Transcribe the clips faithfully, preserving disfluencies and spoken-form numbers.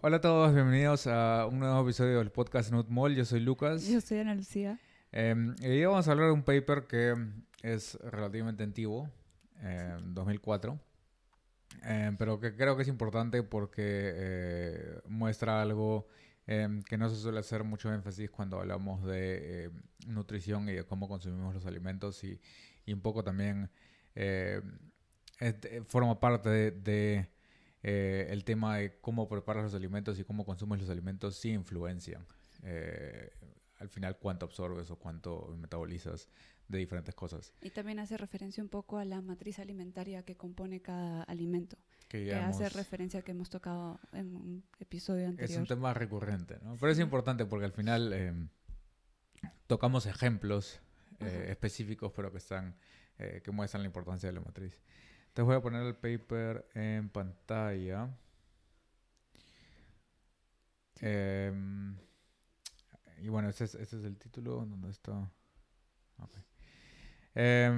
Hola a todos, bienvenidos a un nuevo episodio del podcast Nut Mall. Yo soy Lucas. Yo soy Ana Lucía. Eh, y hoy vamos a hablar de un paper que es relativamente antiguo, eh, dos mil cuatro, eh, pero que creo que es importante porque eh, muestra algo eh, que no se suele hacer mucho énfasis cuando hablamos de eh, nutrición y de cómo consumimos los alimentos y, y un poco también eh, este, forma parte de... de Eh, el tema de cómo preparas los alimentos y cómo consumes los alimentos sí influencian. Eh, al final, cuánto absorbes o cuánto metabolizas de diferentes cosas. Y también hace referencia un poco a la matriz alimentaria que compone cada alimento. Que, que hemos, hace referencia que hemos tocado en un episodio anterior. Es un tema recurrente, ¿no? Pero sí. Es importante porque al final eh, tocamos ejemplos eh, específicos, pero que, están, eh, que muestran la importancia de la matriz. Te voy a poner el paper en pantalla. Sí. Eh, y bueno, este es, este es el título. ¿Dónde está? Okay. Eh,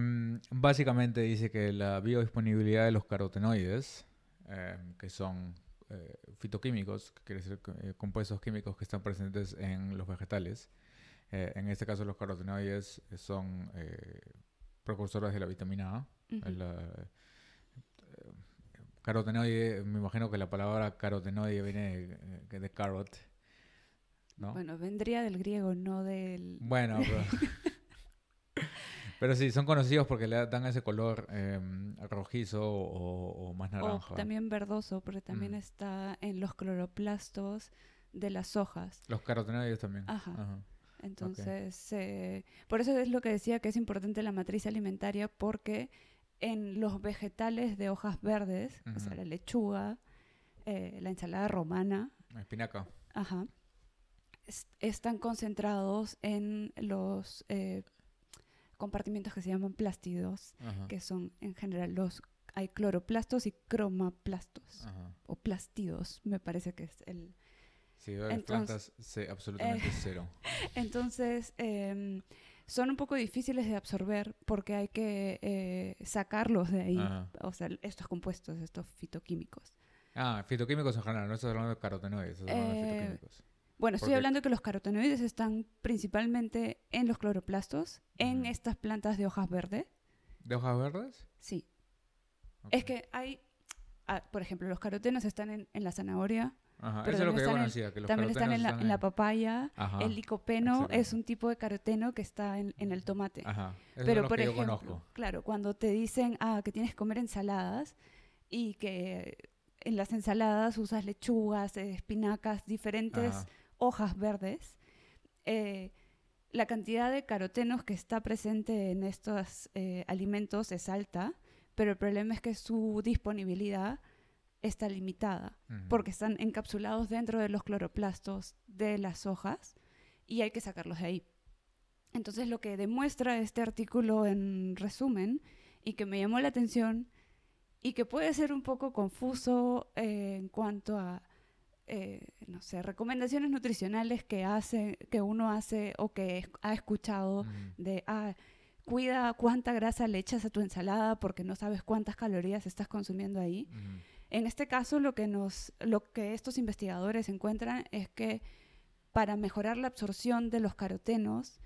básicamente dice que la biodisponibilidad de los carotenoides, eh, que son eh, fitoquímicos, que quiere decir eh, compuestos químicos que están presentes en los vegetales. Eh, en este caso, los carotenoides son eh, precursores de la vitamina A. Uh-huh. la, Carotenoide, me imagino que la palabra carotenoide viene de, de carrot, ¿no? Bueno, vendría del griego, no del... Bueno, pero, pero sí, son conocidos porque le dan ese color eh, rojizo o, o más naranja. O también verdoso, porque también mm. está en los cloroplastos de las hojas. Los carotenoides también. Ajá. Ajá. Entonces, okay. eh, por eso es lo que decía que es importante la matriz alimentaria porque... En los vegetales de hojas verdes, uh-huh. o sea, la lechuga, eh, la ensalada romana... La espinaca. Ajá. Es, están concentrados en los eh, compartimientos que se llaman plastidos, uh-huh. que son, en general, los... Hay cloroplastos y cromoplastos, uh-huh. o plastidos, me parece que es el... Sí, de las plantas, sí, absolutamente eh, cero. Entonces... Eh, son un poco difíciles de absorber porque hay que eh, sacarlos de ahí. Ajá. O sea, estos compuestos, estos fitoquímicos. Ah, fitoquímicos en general, no estás hablando de carotenoides, estás hablando eh, de fitoquímicos. Bueno, estoy hablando de que los carotenoides están principalmente en los cloroplastos, mm. en estas plantas de hojas verdes. ¿De hojas verdes? Sí. Okay. Es que hay, ah, por ejemplo, los carotenos están en, en la zanahoria. Ajá, pero eso es lo que yo conocía, que los también están en la, están en la papaya. Ajá, el licopeno es un tipo de caroteno que está en, en el tomate. Ajá, eso pero es lo por que ejemplo, yo conozco. Claro, cuando te dicen ah, que tienes que comer ensaladas y que en las ensaladas usas lechugas, espinacas, diferentes Ajá. hojas verdes, eh, la cantidad de carotenos que está presente en estos eh, alimentos es alta, pero el problema es que su disponibilidad está limitada, uh-huh. porque están encapsulados dentro de los cloroplastos de las hojas y hay que sacarlos de ahí. Entonces, lo que demuestra este artículo en resumen y que me llamó la atención y que puede ser un poco confuso eh, en cuanto a, eh, no sé, recomendaciones nutricionales que, hace, que uno hace o que es, ha escuchado uh-huh. de... Ah, cuida cuánta grasa le echas a tu ensalada porque no sabes cuántas calorías estás consumiendo ahí. Uh-huh. En este caso, lo que, nos, lo que estos investigadores encuentran es que para mejorar la absorción de los carotenos,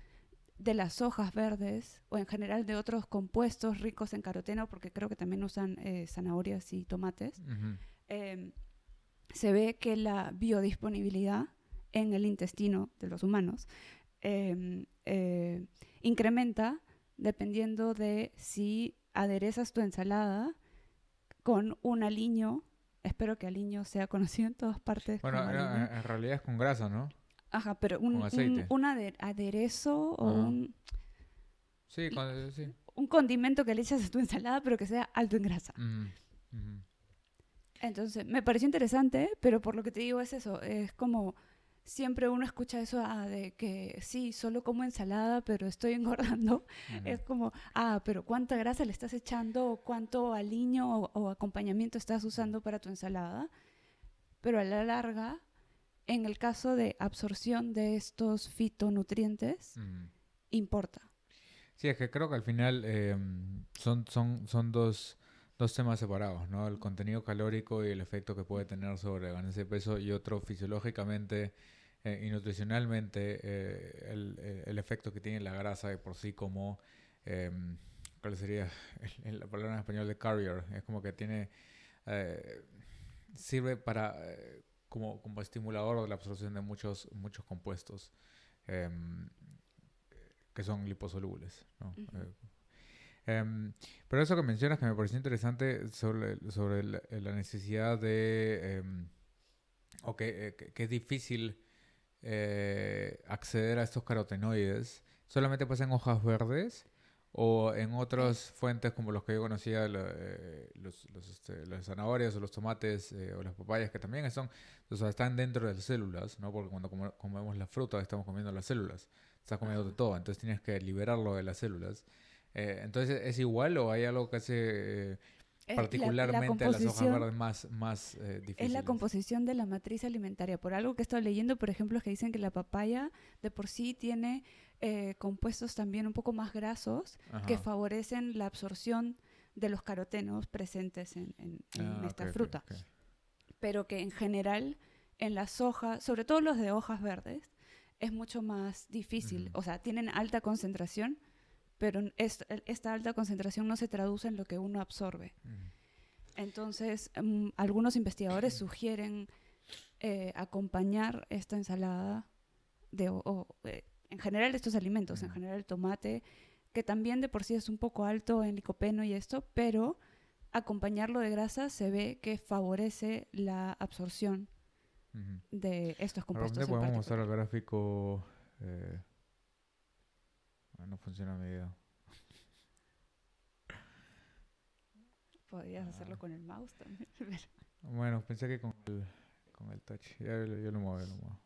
de las hojas verdes, o en general de otros compuestos ricos en caroteno, porque creo que también usan eh, zanahorias y tomates, uh-huh. eh, se ve que la biodisponibilidad en el intestino de los humanos eh, eh, incrementa dependiendo de si aderezas tu ensalada con un aliño, espero que aliño sea conocido en todas partes. Bueno, era, en realidad es con grasa, ¿no? Ajá, pero un, un, un ader- aderezo o uh-huh. un... Sí, con, sí. Un condimento que le echas a tu ensalada, pero que sea alto en grasa. Uh-huh. Uh-huh. Entonces, me pareció interesante, pero por lo que te digo es eso, es como... Siempre uno escucha eso ah, de que sí, solo como ensalada, pero estoy engordando. Uh-huh. Es como, ah, pero ¿cuánta grasa le estás echando? O ¿cuánto aliño o, o acompañamiento estás usando para tu ensalada? Pero a la larga, en el caso de absorción de estos fitonutrientes, mm. importa. Sí, es que creo que al final eh, son, son, son dos, dos temas separados, ¿no? El contenido calórico y el efecto que puede tener sobre ganancia de peso, y otro fisiológicamente eh, y nutricionalmente, eh, el, el efecto que tiene la grasa de por sí como... Eh, ¿Cuál sería la palabra en español de carrier? Es como que tiene... Eh, sirve para... Eh, como, como estimulador de la absorción de muchos, muchos compuestos eh, que son liposolubles, ¿no? Uh-huh. eh, pero eso que mencionas que me pareció interesante sobre, sobre la, la necesidad de... Eh, o que, que, que es difícil eh, acceder a estos carotenoides. ¿Solamente pasa en hojas verdes? O en otras fuentes como los que yo conocía, los, los, este, las zanahorias o los tomates eh, o las papayas, que también son, o sea, están dentro de las células, ¿no? Porque cuando com- comemos la fruta estamos comiendo las células. Estás comiendo de todo, entonces tienes que liberarlo de las células. Eh, entonces, ¿es igual o hay algo que hace eh, particularmente la, la a las hojas verdes más, más eh, difíciles? Es la composición de la matriz alimentaria. Por algo que he estado leyendo, por ejemplo, es que dicen que la papaya de por sí tiene... Eh, compuestos también un poco más grasos, ajá, que favorecen la absorción de los carotenos presentes en, en, en ah, esta okay, fruta. Okay, okay. Pero que en general en las hojas, sobre todo los de hojas verdes, es mucho más difícil. Uh-huh. O sea, tienen alta concentración, pero esta, esta alta concentración no se traduce en lo que uno absorbe. Uh-huh. Entonces, um, algunos investigadores sugieren eh, acompañar esta ensalada de... O, o, eh, en general estos alimentos, uh-huh, en general el tomate, que también de por sí es un poco alto en licopeno y esto, pero acompañarlo de grasa se ve que favorece la absorción, uh-huh, de estos compuestos. Ahora, ¿dónde podemos mostrar el gráfico? Eh... No funciona mi video. Podrías ah. hacerlo con el mouse también. Bueno, pensé que con el, con el touch. Ya, yo, yo lo muevo, yo lo muevo.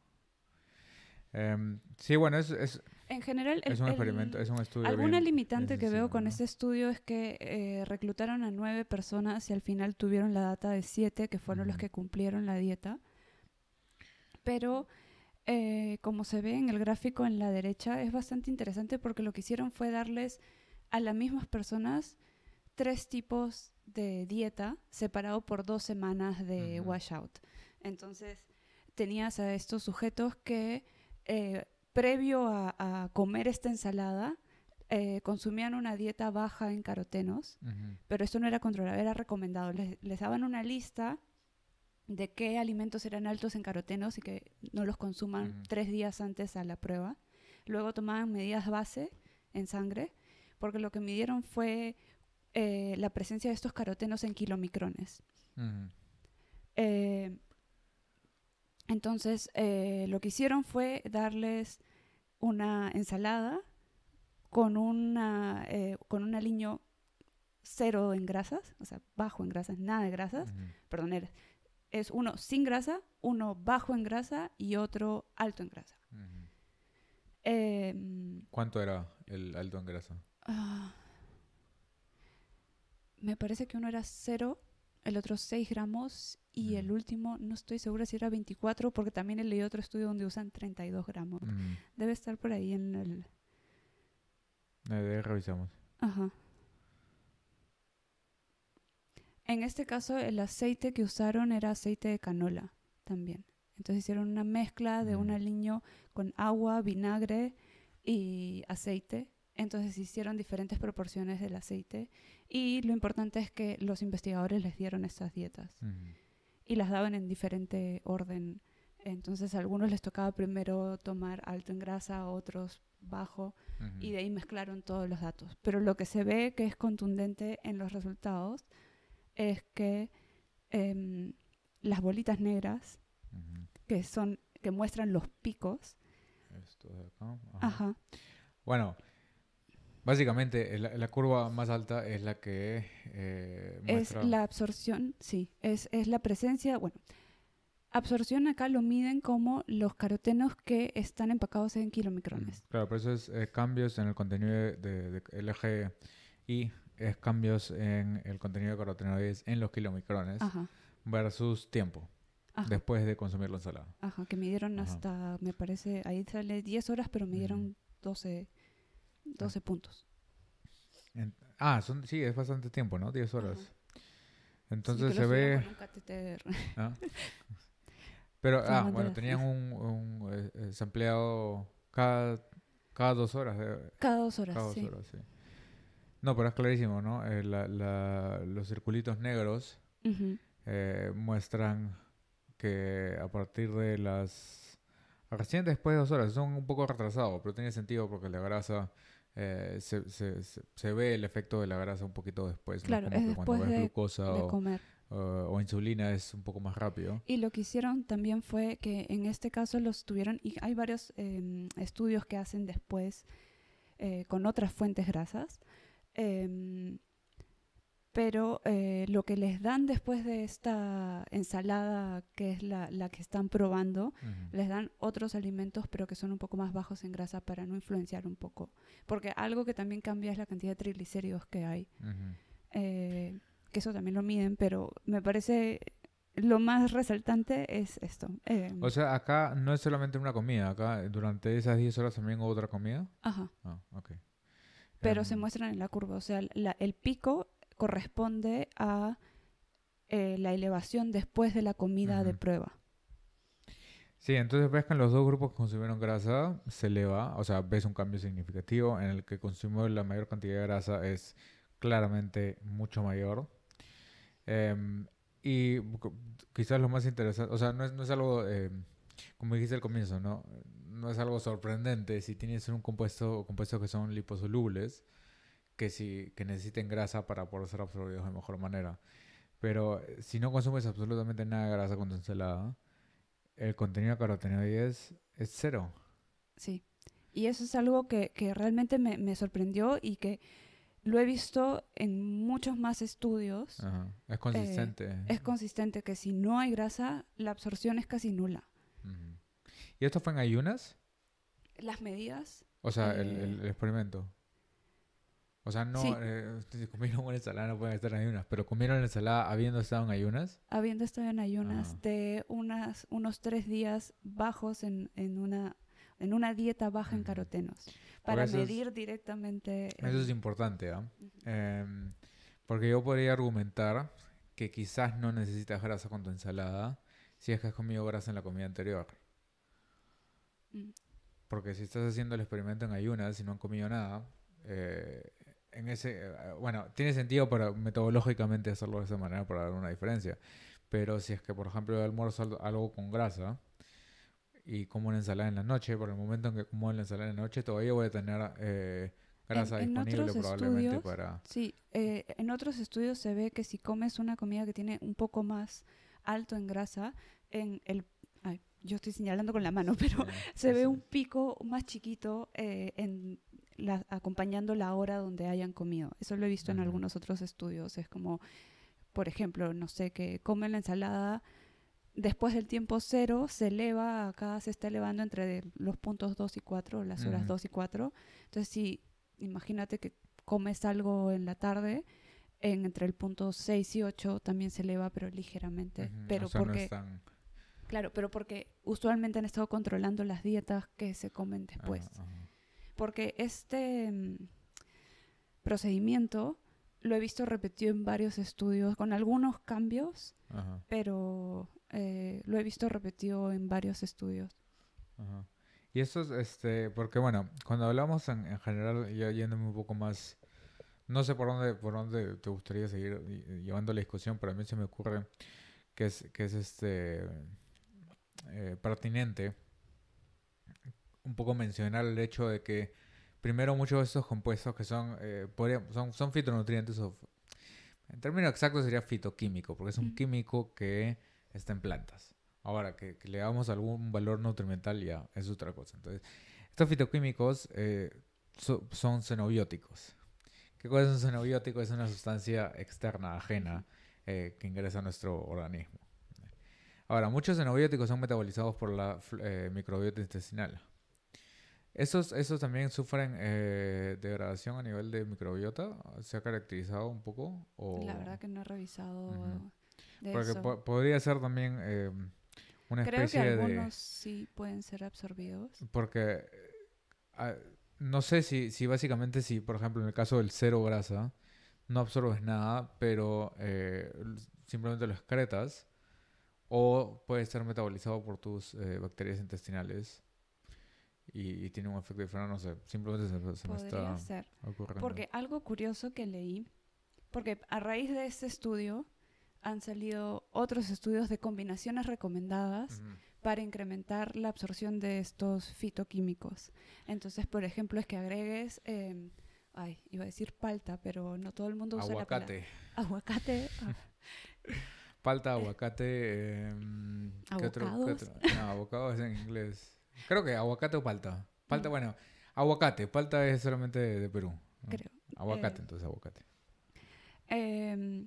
Um, sí, bueno, es, es, en general, es un el, experimento, es un estudio. Alguna limitante que veo con ¿no? este estudio es que eh, reclutaron a nueve personas y al final tuvieron la data de siete, que fueron, uh-huh, los que cumplieron la dieta. Pero, eh, como se ve en el gráfico en la derecha, es bastante interesante porque lo que hicieron fue darles a las mismas personas tres tipos de dieta separado por dos semanas de, uh-huh, washout. Entonces, tenías a estos sujetos que... Eh, previo a, a comer esta ensalada, eh, consumían una dieta baja en carotenos, uh-huh, pero esto no era controlado, era recomendado. Les, les daban una lista de qué alimentos eran altos en carotenos y que no los consuman, uh-huh, tres días antes a la prueba. Luego tomaban medidas base en sangre, porque lo que midieron fue eh, la presencia de estos carotenos en quilomicrones. Uh-huh. Eh... Entonces, eh, lo que hicieron fue darles una ensalada con, una, eh, con un aliño cero en grasas, o sea, bajo en grasas, nada de grasas, uh-huh, perdón, era, es uno sin grasa, uno bajo en grasa y otro alto en grasa. Uh-huh. Eh, ¿Cuánto era el alto en grasa? Uh, me parece que uno era cero, el otro seis gramos, y el último, no estoy segura si era veinticuatro, porque también he leído otro estudio donde usan treinta y dos gramos. Mm. Debe estar por ahí en el... Eh, revisamos. Ajá. En este caso, el aceite que usaron era aceite de canola también. Entonces hicieron una mezcla de, mm, un aliño con agua, vinagre y aceite. Entonces hicieron diferentes proporciones del aceite. Y lo importante es que los investigadores les dieron estas dietas. Mm. Y las daban en diferente orden. Entonces, a algunos les tocaba primero tomar alto en grasa, a otros bajo, uh-huh, y de ahí mezclaron todos los datos. Pero lo que se ve que es contundente en los resultados es que eh, las bolitas negras, uh-huh, que son, que muestran los picos... Esto de acá. Ajá. Ajá. Bueno... Básicamente, la, la curva más alta es la que eh, muestra... Es la absorción, sí. Es, es la presencia... Bueno, absorción acá lo miden como los carotenos que están empacados en kilomicrones. Claro, pero eso es eh, cambios en el contenido de, de, de el eje Y, es cambios en el contenido de carotenoides en los kilomicrones, ajá, versus tiempo. Ajá. Después de consumir la ensalada. Ajá, que me dieron Ajá. hasta, me parece, ahí sale diez horas, pero me dieron doce, doce ah. puntos. En, ah, son, sí, es bastante tiempo, ¿no? diez horas. Ajá. Entonces sí, se ve... ¿Ah? Pero, ah, bueno, tenían un, un eh, sampleado cada, cada dos horas. Eh. Cada dos horas, cada dos sí. horas, sí. No, pero es clarísimo, ¿no? Eh, la, la, los circulitos negros uh-huh. eh, muestran que a partir de las... Recién después de dos horas, son un poco retrasados, pero tiene sentido porque la grasa... Eh, se, se, se, se ve el efecto de la grasa un poquito después. Claro, ¿no? Como es que después cuando de, glucosa de o, comer. Uh, o insulina es un poco más rápido. Y lo que hicieron también fue que en este caso los tuvieron... Y hay varios eh, estudios que hacen después eh, con otras fuentes grasas. Eh, pero eh, lo que les dan después de esta ensalada, que es la, la que están probando, uh-huh. les dan otros alimentos, pero que son un poco más bajos en grasa para no influenciar un poco. Porque algo que también cambia es la cantidad de triglicéridos que hay. Uh-huh. eh, que eso también lo miden, pero me parece lo más resaltante es esto. Eh, o sea, acá no es solamente una comida, acá durante esas diez horas también hubo otra comida. Ajá. Ah, ok. Pero um, se muestran en la curva, o sea, la, el pico... corresponde a eh, la elevación después de la comida uh-huh. de prueba. Sí, entonces ves que en los dos grupos que consumieron grasa se eleva, o sea, ves un cambio significativo. En el que consumió la mayor cantidad de grasa es claramente mucho mayor. Eh, y quizás lo más interesante, o sea, no es, no es algo, eh, como dijiste al comienzo, ¿no? No es algo sorprendente si tienes un compuesto o compuestos que son liposolubles, que si, que necesiten grasa para poder ser absorbidos de mejor manera. Pero si no consumes absolutamente nada de grasa con tu ensalada, el contenido de carotenoides es cero. Sí. Y eso es algo que, que realmente me, me sorprendió y que lo he visto en muchos más estudios. Ajá. Es consistente. Eh, es consistente que si no hay grasa, la absorción es casi nula. Uh-huh. ¿Y esto fue en ayunas? Las medidas. O sea, eh... el, el, el experimento. O sea, no, sí. eh, si comieron una ensalada no pueden estar en ayunas, pero ¿comieron la ensalada habiendo estado en ayunas? Habiendo estado en ayunas ah. de unas, unos tres días bajos en, en, una, en una dieta baja uh-huh. en carotenos, para porque medir es, directamente... El... Eso es importante, ¿eh? Uh-huh. eh, porque yo podría argumentar que quizás no necesitas grasa con tu ensalada si es que has comido grasa en la comida anterior. Uh-huh. Porque si estás haciendo el experimento en ayunas y no han comido nada... Eh, En ese, bueno, tiene sentido para metodológicamente hacerlo de esa manera para dar una diferencia. Pero si es que, por ejemplo, yo almuerzo algo con grasa y como una ensalada en la noche, por el momento en que como la ensalada en la noche, todavía voy a tener eh, grasa en, disponible en probablemente estudios, para... Sí, eh, en otros estudios se ve que si comes una comida que tiene un poco más alto en grasa, en el... Ay, yo estoy señalando con la mano, pero sí, se sí. ve un pico más chiquito eh, en... La, acompañando la hora donde hayan comido. Eso lo he visto uh-huh. en algunos otros estudios. Es como, por ejemplo, no sé, que comen la ensalada después del tiempo cero, se eleva, acá se está elevando entre los puntos dos y cuatro, las uh-huh. horas dos y cuatro. Entonces, si imagínate que comes algo en la tarde, en, entre el punto seis y ocho también se eleva, pero ligeramente. Uh-huh. Pero o sea, porque... No están... Claro, pero porque usualmente han estado controlando las dietas que se comen después. Uh-huh. Porque este mm, procedimiento lo he visto repetido en varios estudios, con algunos cambios, Ajá. pero eh, lo he visto repetido en varios estudios. Ajá. Y eso es, este, porque bueno, cuando hablamos en, en general, ya yéndome un poco más, no sé por dónde, por dónde te gustaría seguir llevando la discusión, pero a mí se me ocurre que es, que es este, eh, pertinente un poco mencionar el hecho de que primero muchos de estos compuestos que son eh, podrían, son, son fitonutrientes o, en términos exactos sería fitoquímico, porque es un mm. químico que está en plantas. Ahora, que, que le damos algún valor nutrimental ya es otra cosa. Entonces, estos fitoquímicos eh, so, son xenobióticos. ¿Qué cosa es un xenobiótico? Es una sustancia externa, ajena, eh, que ingresa a nuestro organismo. Ahora, muchos xenobióticos son metabolizados por la eh, microbiota intestinal. Esos, esos también sufren eh, degradación a nivel de microbiota. ¿Se ha caracterizado un poco? O... La verdad que no he revisado uh-huh. de Porque eso. Po- podría ser también eh, una especie de... Creo que algunos de... sí pueden ser absorbidos. Porque a, no sé si, si básicamente si, por ejemplo, en el caso del cero grasa, no absorbes nada, pero eh, simplemente lo excretas, o puede ser metabolizado por tus eh, bacterias intestinales y, y tiene un efecto diferente, no sé, simplemente se, se me está ser. ocurriendo. Porque algo curioso que leí, porque a raíz de este estudio han salido otros estudios de combinaciones recomendadas mm. para incrementar la absorción de estos fitoquímicos. Entonces, por ejemplo, es que agregues... Eh, ay, iba a decir palta, pero no todo el mundo usa aguacate. La aguacate. Aguacate. Ah. Palta, aguacate... Eh, ¿qué otro, qué otro? No, abocados en inglés. Creo que aguacate o palta. Palta, mm. bueno, aguacate. Palta es solamente de, de Perú. Creo. Aguacate, eh, entonces aguacate. Eh...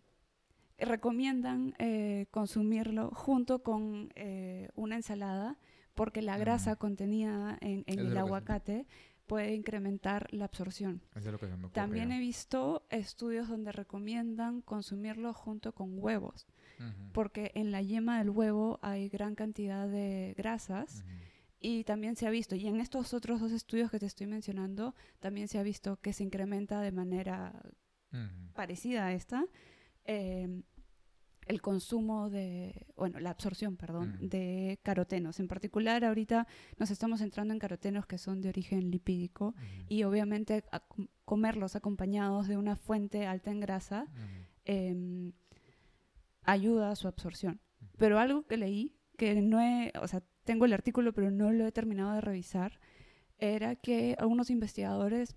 recomiendan eh, consumirlo junto con eh, una ensalada porque la grasa uh-huh. contenida en, en el aguacate se... puede incrementar la absorción. Eso es lo que se me ocurre. También he visto estudios donde recomiendan consumirlo junto con huevos uh-huh. porque en la yema del huevo hay gran cantidad de grasas uh-huh. y también se ha visto, y en estos otros dos estudios que te estoy mencionando, también se ha visto que se incrementa de manera uh-huh. parecida a esta, Eh, el consumo de, bueno, la absorción, perdón, mm. de carotenos. En particular, ahorita nos estamos entrando en carotenos que son de origen lipídico mm. y obviamente a comerlos acompañados de una fuente alta en grasa mm. eh, ayuda a su absorción. Mm. Pero algo que leí, que no he, o sea, tengo el artículo pero no lo he terminado de revisar, era que algunos investigadores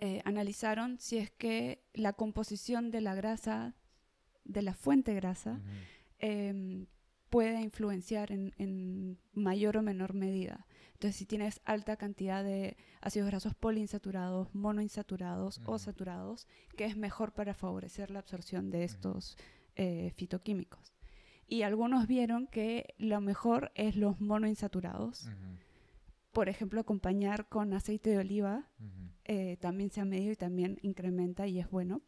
Eh, analizaron si es que la composición de la grasa, de la fuente grasa, uh-huh. eh, puede influenciar en, en mayor o menor medida. Entonces, si tienes alta cantidad de ácidos grasos poliinsaturados, monoinsaturados uh-huh. o saturados, que es mejor para favorecer la absorción de estos uh-huh. eh, fitoquímicos. Y algunos vieron que lo mejor es los monoinsaturados, uh-huh. por ejemplo, acompañar con aceite de oliva uh-huh. eh, también se ha medido y también incrementa y es bueno.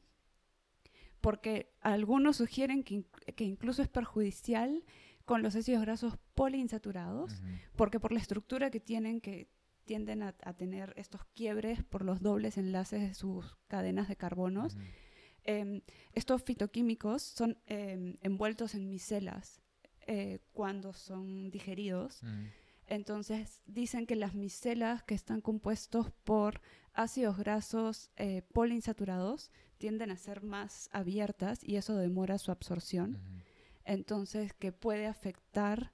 Porque algunos sugieren que, inc- que incluso es perjudicial con los ácidos grasos poliinsaturados, uh-huh. porque por la estructura que tienen, que tienden a, a tener estos quiebres por los dobles enlaces de sus cadenas de carbonos, uh-huh. eh, estos fitoquímicos son eh, envueltos en micelas eh, cuando son digeridos. Uh-huh. Entonces, dicen que las micelas que están compuestos por ácidos grasos eh, poliinsaturados tienden a ser más abiertas y eso demora su absorción. Uh-huh. Entonces, que puede afectar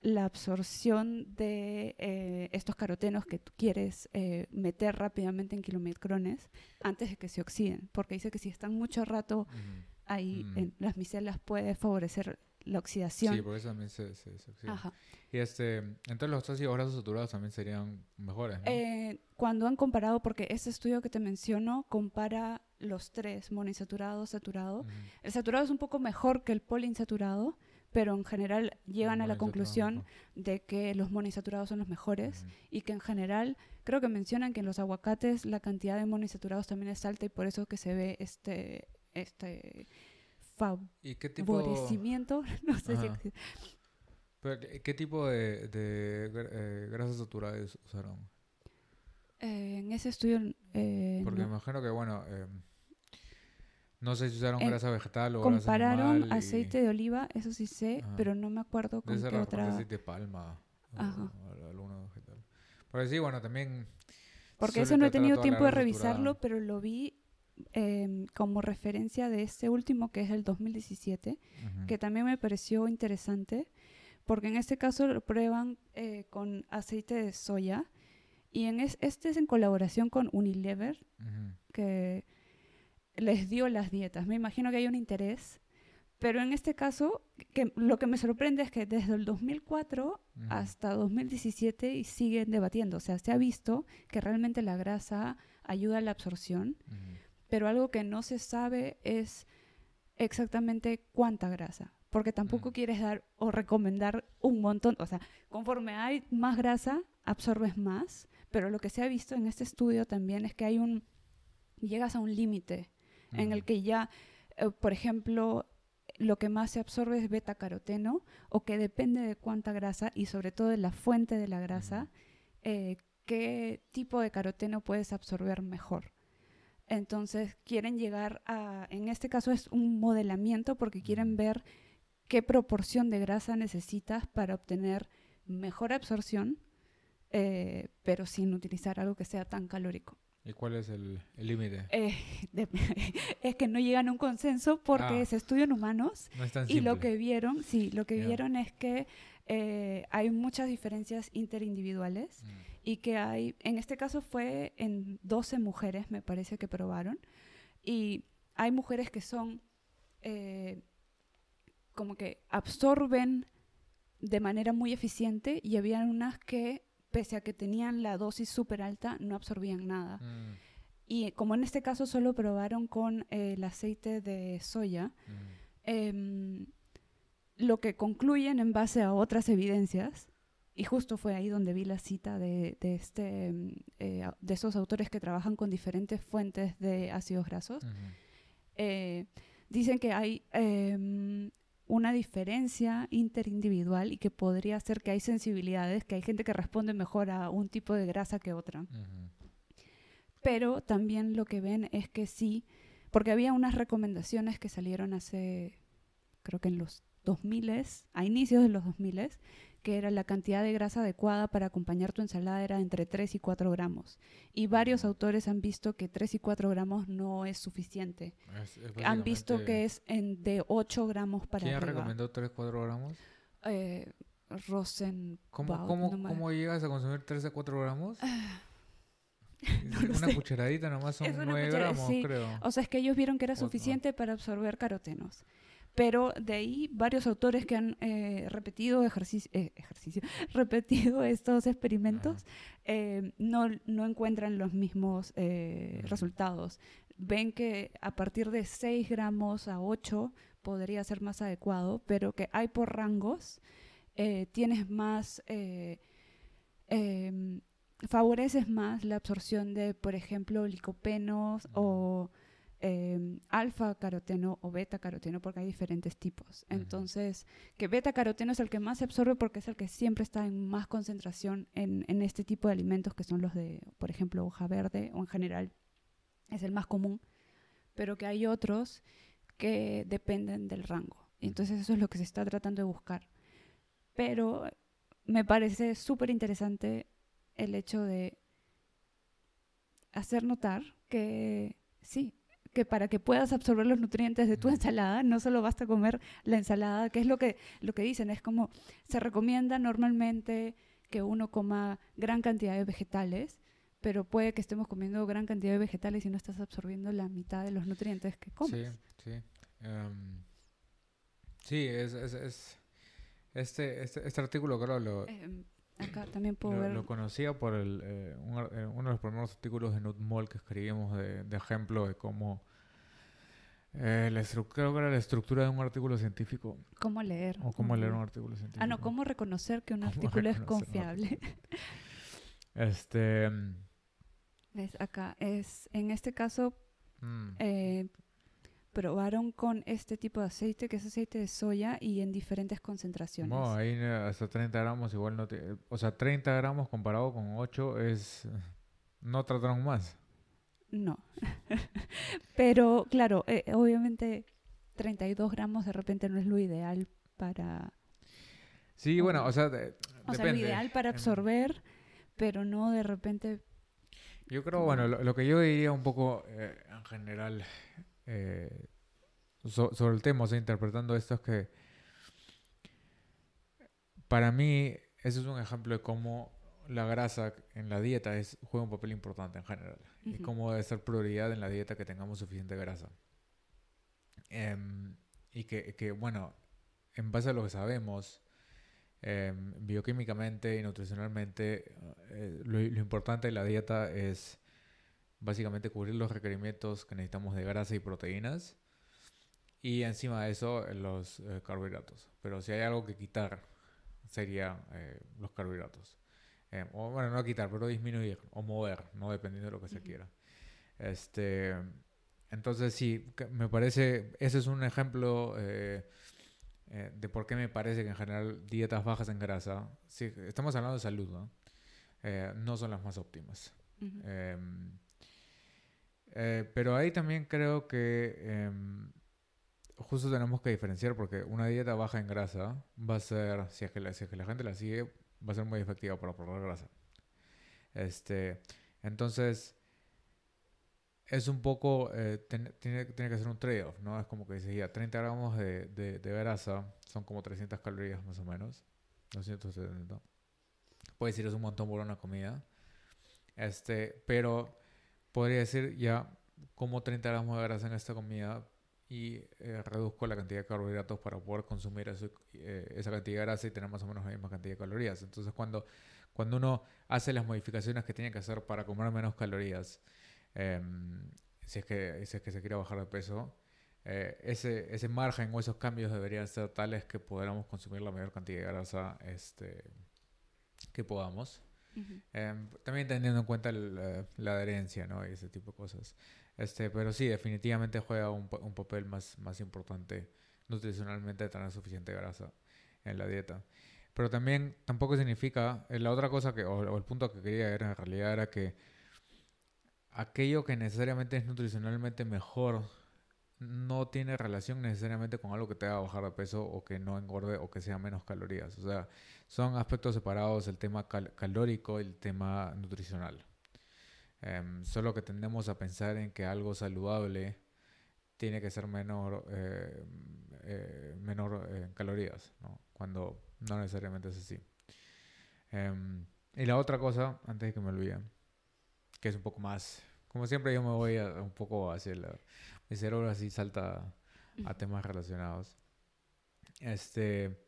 la absorción de eh, estos carotenos que tú quieres eh, meter rápidamente en quilomicrones antes de que se oxiden. Porque dice que si están mucho rato uh-huh. ahí, uh-huh. en las micelas puede favorecer la oxidación. Sí, por eso también se, se, se oxida. Ajá. Y este, entonces los ácidos grasos saturados también serían mejores, ¿no? Eh, cuando han comparado, porque este estudio que te menciono compara los tres, monoinsaturado, saturado. Uh-huh. El saturado es un poco mejor que el poliinsaturado, pero en general llegan a la conclusión de que los monoinsaturados son los mejores uh-huh. y que en general, creo que mencionan que en los aguacates la cantidad de monoinsaturados también es alta y por eso que se ve este... este ¿Y qué tipo? Favorecimiento, no sé Ajá. si existe. Pero, ¿qué tipo de, de, de eh, grasas saturadas usaron? Eh, en ese estudio... Eh, Porque no. me imagino que, bueno, eh, no sé si usaron eh, grasa vegetal o compararon grasa animal aceite y... de oliva, eso sí sé, Ajá. pero no me acuerdo con qué otra... aceite de palma Ajá. o alguna vegetal. Porque sí, bueno, también... Porque eso no he tenido tiempo de revisarlo, saturada. pero lo vi... Eh, como referencia de este último que es el dos mil diecisiete uh-huh. que también me pareció interesante porque en este caso lo prueban eh, con aceite de soya y en es, este es en colaboración con Unilever uh-huh. que les dio las dietas. Me imagino que hay un interés, pero en este caso que, lo que me sorprende es que desde el dos mil cuatro uh-huh. hasta dos mil diecisiete y siguen debatiendo. O sea, se ha visto que realmente la grasa ayuda a la absorción uh-huh. pero algo que no se sabe es exactamente cuánta grasa, porque tampoco mm. quieres dar o recomendar un montón. O sea, conforme hay más grasa, absorbes más, pero lo que se ha visto en este estudio también es que hay un... llegas a un límite mm. en el que ya, eh, por ejemplo, lo que más se absorbe es beta-caroteno, o que depende de cuánta grasa y sobre todo de la fuente de la grasa, eh, qué tipo de caroteno puedes absorber mejor. Entonces quieren llegar a, en este caso es un modelamiento, porque quieren ver qué proporción de grasa necesitas para obtener mejor absorción, eh, pero sin utilizar algo que sea tan calórico. ¿Y cuál es el límite? Eh, es que no llegan a un consenso porque ah, se estudian humanos no es tan simple. Y lo que vieron, sí, lo que yeah. vieron es que eh, hay muchas diferencias interindividuales mm. y que hay, en este caso fue en doce mujeres, me parece que probaron, y hay mujeres que son eh, como que absorben de manera muy eficiente, y había unas que pese a que tenían la dosis súper alta, no absorbían nada. Mm. Y como en este caso solo probaron con eh, el aceite de soya, mm. eh, lo que concluyen en base a otras evidencias, y justo fue ahí donde vi la cita de, de, este, eh, de esos autores que trabajan con diferentes fuentes de ácidos grasos, mm-hmm. eh, dicen que hay eh, una diferencia interindividual y que podría ser que hay sensibilidades, que hay gente que responde mejor a un tipo de grasa que otra. Uh-huh. Pero también lo que ven es que sí, porque había unas recomendaciones que salieron hace, creo que en los dos miles, a inicios de los dos mil, que era la cantidad de grasa adecuada para acompañar tu ensalada era entre tres y cuatro gramos. Y varios autores han visto que tres y cuatro gramos no es suficiente. Es, es han visto que es en, de ocho gramos para ¿quién arriba. ¿Quién recomendó tres a cuatro gramos? Eh, Rosen. ¿Cómo, cómo, no ¿Cómo llegas a consumir tres a cuatro gramos? No una sé. Cucharadita nomás son nueve gramos, sí. creo. O sea, es que ellos vieron que era suficiente para absorber carotenos. Pero de ahí varios autores que han eh, repetido ejercicio, eh, ejercicio, repetido estos experimentos eh, no, no encuentran los mismos eh, resultados. Ven que a partir de seis gramos a ocho podría ser más adecuado, pero que hay por rangos, eh, tienes más, eh, eh, favoreces más la absorción de, por ejemplo, licopenos o... Eh, alfa-caroteno o beta-caroteno, porque hay diferentes tipos. Uh-huh. Entonces, que beta-caroteno es el que más se absorbe porque es el que siempre está en más concentración en, en este tipo de alimentos que son los de, por ejemplo, hoja verde o en general, es el más común, pero que hay otros que dependen del rango. Uh-huh. Entonces, eso es lo que se está tratando de buscar. Pero me parece súper interesante el hecho de hacer notar que sí, que para que puedas absorber los nutrientes de tu ensalada, no solo basta comer la ensalada, que es lo que, lo que dicen, es como se recomienda normalmente que uno coma gran cantidad de vegetales, pero puede que estemos comiendo gran cantidad de vegetales y no estás absorbiendo la mitad de los nutrientes que comes. Sí, sí. Um, sí, es, es, es este, este, este artículo, claro, lo, eh, acá también puedo lo, ver. Lo conocía por el, eh, un, eh, uno de los primeros artículos de Nut Mall que escribimos de, de ejemplo de cómo Eh, la estructura, la estructura de un artículo científico. ¿Cómo leer? O cómo leer un artículo científico. Ah, no, cómo reconocer que un artículo es confiable. Este... ¿Ves? Acá es... En este caso, mm. eh, probaron con este tipo de aceite, que es aceite de soya, y en diferentes concentraciones. No, ahí hasta treinta gramos igual no te... O sea, treinta gramos comparado con ocho es... No trataron más. No, pero claro, eh, obviamente treinta y dos gramos de repente no es lo ideal para... Sí, bueno, o sea, de, o depende. Sea, lo ideal para absorber, pero no de repente... Yo creo, bueno, lo, lo que yo diría un poco eh, en general eh, so, sobre el tema, o sea, interpretando esto es que para mí ese es un ejemplo de cómo la grasa en la dieta es, juega un papel importante en general. Uh-huh. Y cómo debe ser prioridad en la dieta que tengamos suficiente grasa. Eh, y que, que, bueno, en base a lo que sabemos, eh, bioquímicamente y nutricionalmente, eh, lo, lo importante de la dieta es básicamente cubrir los requerimientos que necesitamos de grasa y proteínas. Y encima de eso, los eh, carbohidratos. Pero si hay algo que quitar, serían eh, los carbohidratos. Eh, o, bueno, no quitar, pero disminuir o mover, no dependiendo de lo que uh-huh. se quiera. Este, Entonces sí, me parece, ese es un ejemplo eh, eh, de por qué me parece que en general dietas bajas en grasa, sí, estamos hablando de salud, ¿no? Eh, no son las más óptimas. Uh-huh. eh, eh, pero ahí también creo que eh, justo tenemos que diferenciar, porque una dieta baja en grasa va a ser, si es que la, si es que la gente la sigue, va a ser muy efectiva para perder grasa. Este, entonces es un poco, eh, ten, tiene, tiene que ser un trade-off, ¿no? Es como que dices, ya, treinta gramos de, de, de grasa son como trescientas calorías más o menos, doscientas setenta. Puedes decir, es un montón por una comida. Este, pero podría decir, ya, como treinta gramos de grasa en esta comida y eh, reduzco la cantidad de carbohidratos para poder consumir eso, eh, esa cantidad de grasa y tener más o menos la misma cantidad de calorías. Entonces, cuando, cuando uno hace las modificaciones que tiene que hacer para comer menos calorías, eh, si, es que, si es que se quiere bajar de peso, eh, ese, ese margen o esos cambios deberían ser tales que podamos consumir la mayor cantidad de grasa este, que podamos. Uh-huh. Eh, también teniendo en cuenta el, la, la adherencia, ¿no? Y ese tipo de cosas. Este, pero sí, definitivamente juega un, un papel más, más importante nutricionalmente de tener suficiente grasa en la dieta. Pero también tampoco significa, eh, la otra cosa que, o, o el punto que quería era en realidad era que aquello que necesariamente es nutricionalmente mejor no tiene relación necesariamente con algo que te haga bajar de peso o que no engorde o que sea menos calorías. O sea, son aspectos separados el tema cal- calórico y el tema nutricional. Um, solo que tendemos a pensar en que algo saludable tiene que ser menor, eh, eh, menor en eh, calorías, ¿no? Cuando no necesariamente es así. Um, y la otra cosa, antes de que me olvide, que es un poco más... Como siempre yo me voy a, un poco hacia la... Mi cerebro así salta a temas relacionados. Este...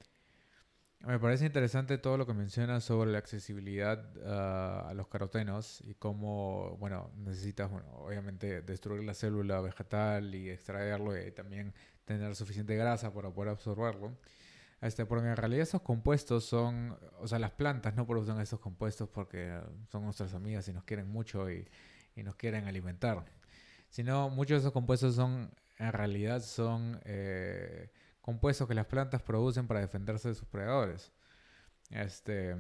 Me parece interesante todo lo que mencionas sobre la accesibilidad uh, a los carotenos y cómo, bueno, necesitas, bueno, obviamente destruir la célula vegetal y extraerlo y también tener suficiente grasa para poder absorberlo. Este, porque en realidad esos compuestos son, o sea, las plantas no producen esos compuestos porque son nuestras amigas y nos quieren mucho y, y nos quieren alimentar. Sino muchos de esos compuestos son, en realidad son... Eh, compuestos que las plantas producen para defenderse de sus predadores. Este,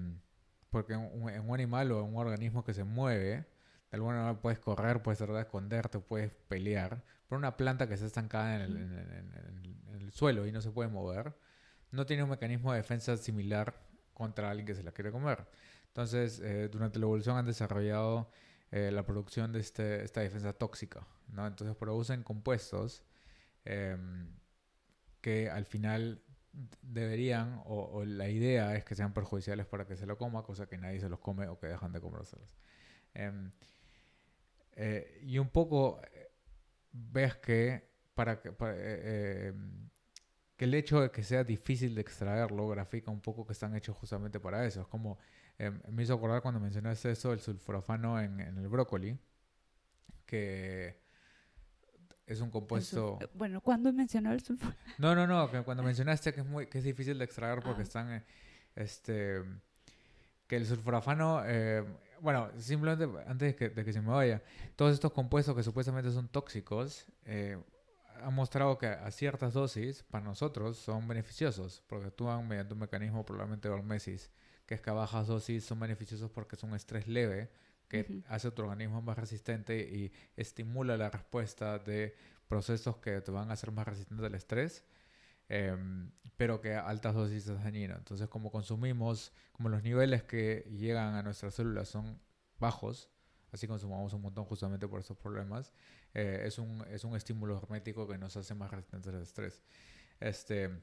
porque en un, en un animal o en un organismo que se mueve, de alguna manera puedes correr, puedes tratar de esconderte, puedes pelear, pero una planta que está estancada en el, en, en, en el suelo y no se puede mover, no tiene un mecanismo de defensa similar contra alguien que se la quiere comer. Entonces, eh, durante la evolución han desarrollado eh, la producción de este, esta defensa tóxica, ¿no? Entonces producen compuestos eh, que al final deberían, o, o la idea es que sean perjudiciales para que se lo coma, cosa que nadie se los come o que dejan de comérselos. Eh, eh, y un poco ves que, para que, para, eh, eh, que el hecho de que sea difícil de extraerlo grafica un poco que están hechos justamente para eso. Es como, eh, me hizo acordar cuando mencionaste eso, el sulforafano en, en el brócoli, que... Es un compuesto... Bueno, ¿cuándo mencionó el sulfuro? No, no, no, que cuando mencionaste que es muy que es difícil de extraer porque ah. están... este Que el sulforafano... Eh, bueno, simplemente antes de que, de que se me vaya, todos estos compuestos que supuestamente son tóxicos eh, han mostrado que a ciertas dosis, para nosotros, son beneficiosos porque actúan mediante un mecanismo probablemente de hormesis, que es que a bajas dosis son beneficiosos porque es un estrés leve que uh-huh. hace tu organismo más resistente y estimula la respuesta de procesos que te van a hacer más resistente al estrés, eh, pero que a altas dosis es dañino. Entonces, como consumimos, como los niveles que llegan a nuestras células son bajos, así consumamos un montón justamente por esos problemas, eh, es, un, es un estímulo hermético que nos hace más resistentes al estrés. Este...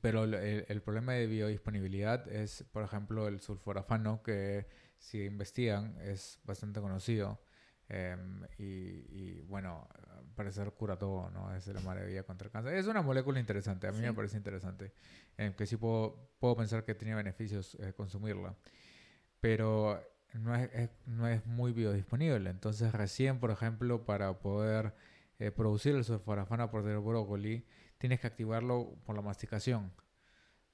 Pero el, el problema de biodisponibilidad es, por ejemplo, el sulforafano, que si investigan es bastante conocido. Eh, y, y bueno, al parecer cura todo, ¿no? Es la maravilla contra el cáncer. Es una molécula interesante, a mí sí. me parece interesante. Eh, que sí puedo, puedo pensar que tiene beneficios eh, consumirla. Pero no es, es, no es muy biodisponible. Entonces recién, por ejemplo, para poder eh, producir el sulforafano por el brócoli, tienes que activarlo por la masticación.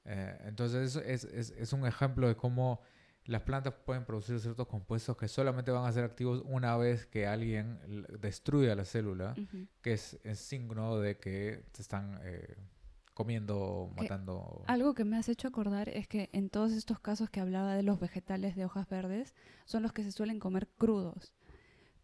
Eh, entonces, es, es, es un ejemplo de cómo las plantas pueden producir ciertos compuestos que solamente van a ser activos una vez que alguien destruya la célula, uh-huh. que es, es signo de que se están eh, comiendo, que matando. Algo que me has hecho acordar es que en todos estos casos que hablaba de los vegetales de hojas verdes, son los que se suelen comer crudos,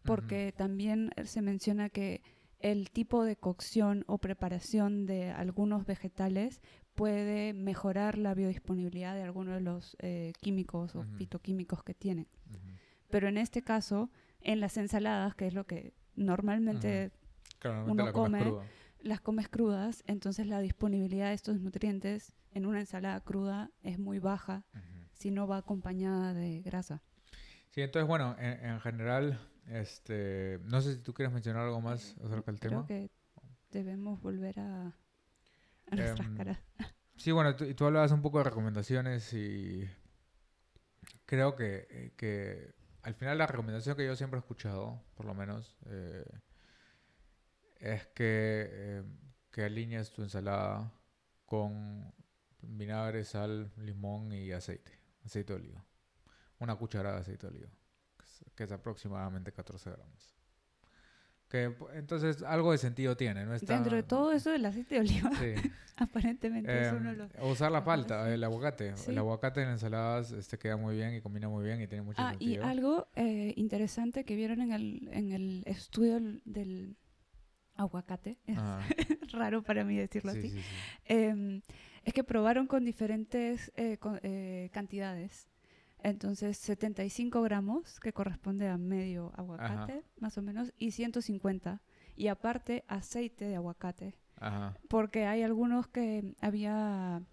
porque uh-huh. también se menciona que el tipo de cocción o preparación de algunos vegetales puede mejorar la biodisponibilidad de algunos de los eh, químicos o uh-huh. fitoquímicos que tienen. Uh-huh. Pero en este caso, en las ensaladas, que es lo que normalmente uh-huh. claro, uno la come, cruda. las comes crudas, entonces la disponibilidad de estos nutrientes en una ensalada cruda es muy baja uh-huh. si no va acompañada de grasa. Sí, entonces, bueno, en, en general, este, no sé si tú quieres mencionar algo más acerca del tema. Creo que debemos volver a, a nuestras um, caras. Sí, bueno, tú, tú hablabas un poco de recomendaciones y creo que, que al final la recomendación que yo siempre he escuchado, por lo menos, eh, es que, eh, que alinees tu ensalada con vinagre, sal, limón y aceite, aceite de oliva. Una cucharada de aceite de oliva, que es aproximadamente catorce gramos. Que, entonces, algo de sentido tiene. No está... Dentro de todo eso del aceite de oliva, sí. aparentemente eh, es uno de los... Usar la palta, el aguacate. Sí. El aguacate en ensaladas este, queda muy bien y combina muy bien y tiene mucho ah, sentido. Y algo eh, interesante que vieron en el, en el estudio del aguacate, es ah. raro para mí decirlo sí, así, sí, sí. Eh, es que probaron con diferentes eh, con, eh, cantidades. Entonces, setenta y cinco gramos, que corresponde a medio aguacate, ajá. más o menos, y ciento cincuenta. Y aparte, aceite de aguacate. Ajá. Porque hay algunos que había...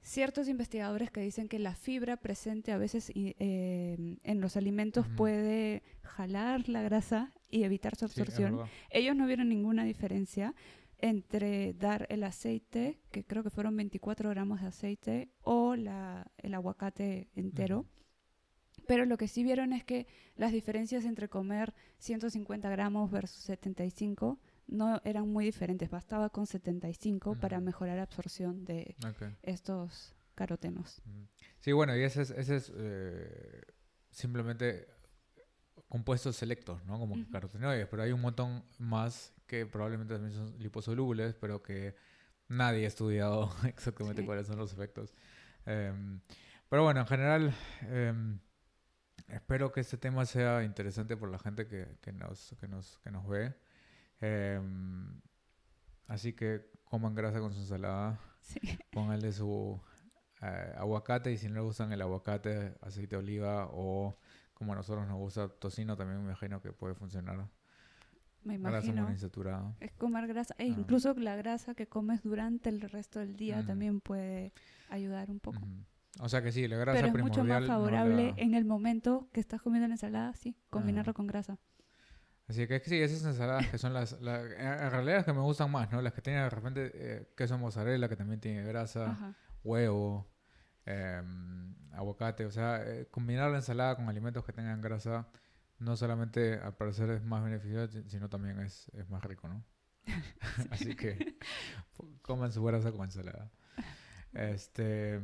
Ciertos investigadores que dicen que la fibra presente a veces eh, en los alimentos uh-huh. puede jalar la grasa y evitar su absorción. Sí, ellos no vieron ninguna diferencia entre dar el aceite, que creo que fueron veinticuatro gramos de aceite, o la, el aguacate entero. Uh-huh. Pero lo que sí vieron es que las diferencias entre comer ciento cincuenta gramos versus setenta y cinco no eran muy diferentes. Bastaba con setenta y cinco uh-huh. para mejorar la absorción de okay. estos carotenos. Uh-huh. Sí, bueno, y ese es, ese es eh, simplemente compuestos selectos, ¿no? Como uh-huh. carotenoides, pero hay un montón más que probablemente también son liposolubles, pero que nadie ha estudiado exactamente sí. cuáles son los efectos. Eh, pero bueno, en general, eh, espero que este tema sea interesante por la gente que, que, nos, que, nos, que nos ve. Eh, así que coman grasa con su ensalada, sí. pónganle su eh, aguacate, y si no le gustan el aguacate, aceite de oliva, o como a nosotros nos gusta tocino, también me imagino que puede funcionar. Me imagino. Grasa es comer grasa. E incluso uh-huh. la grasa que comes durante el resto del día uh-huh. también puede ayudar un poco. Uh-huh. O sea que sí, la grasa pero es primordial. Pero es mucho más favorable no la... en el momento que estás comiendo la ensalada, sí, combinarlo uh-huh. con grasa. Así que sí, esas ensaladas que son las... las en realidad las que me gustan más, ¿no? Las que tienen de repente eh, queso mozzarella, que también tiene grasa, ajá. huevo, eh, aguacate. O sea, eh, combinar la ensalada con alimentos que tengan grasa no solamente al parecer es más beneficioso, sino también es, es más rico, ¿no? Así que coman su grasa con ensalada. Este,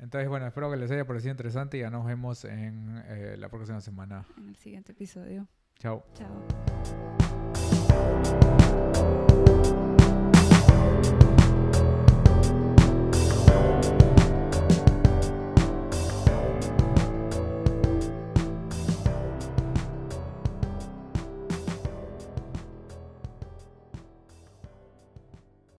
entonces, bueno, espero que les haya parecido interesante y ya nos vemos en eh, la próxima semana. En el siguiente episodio. Chao. Chao.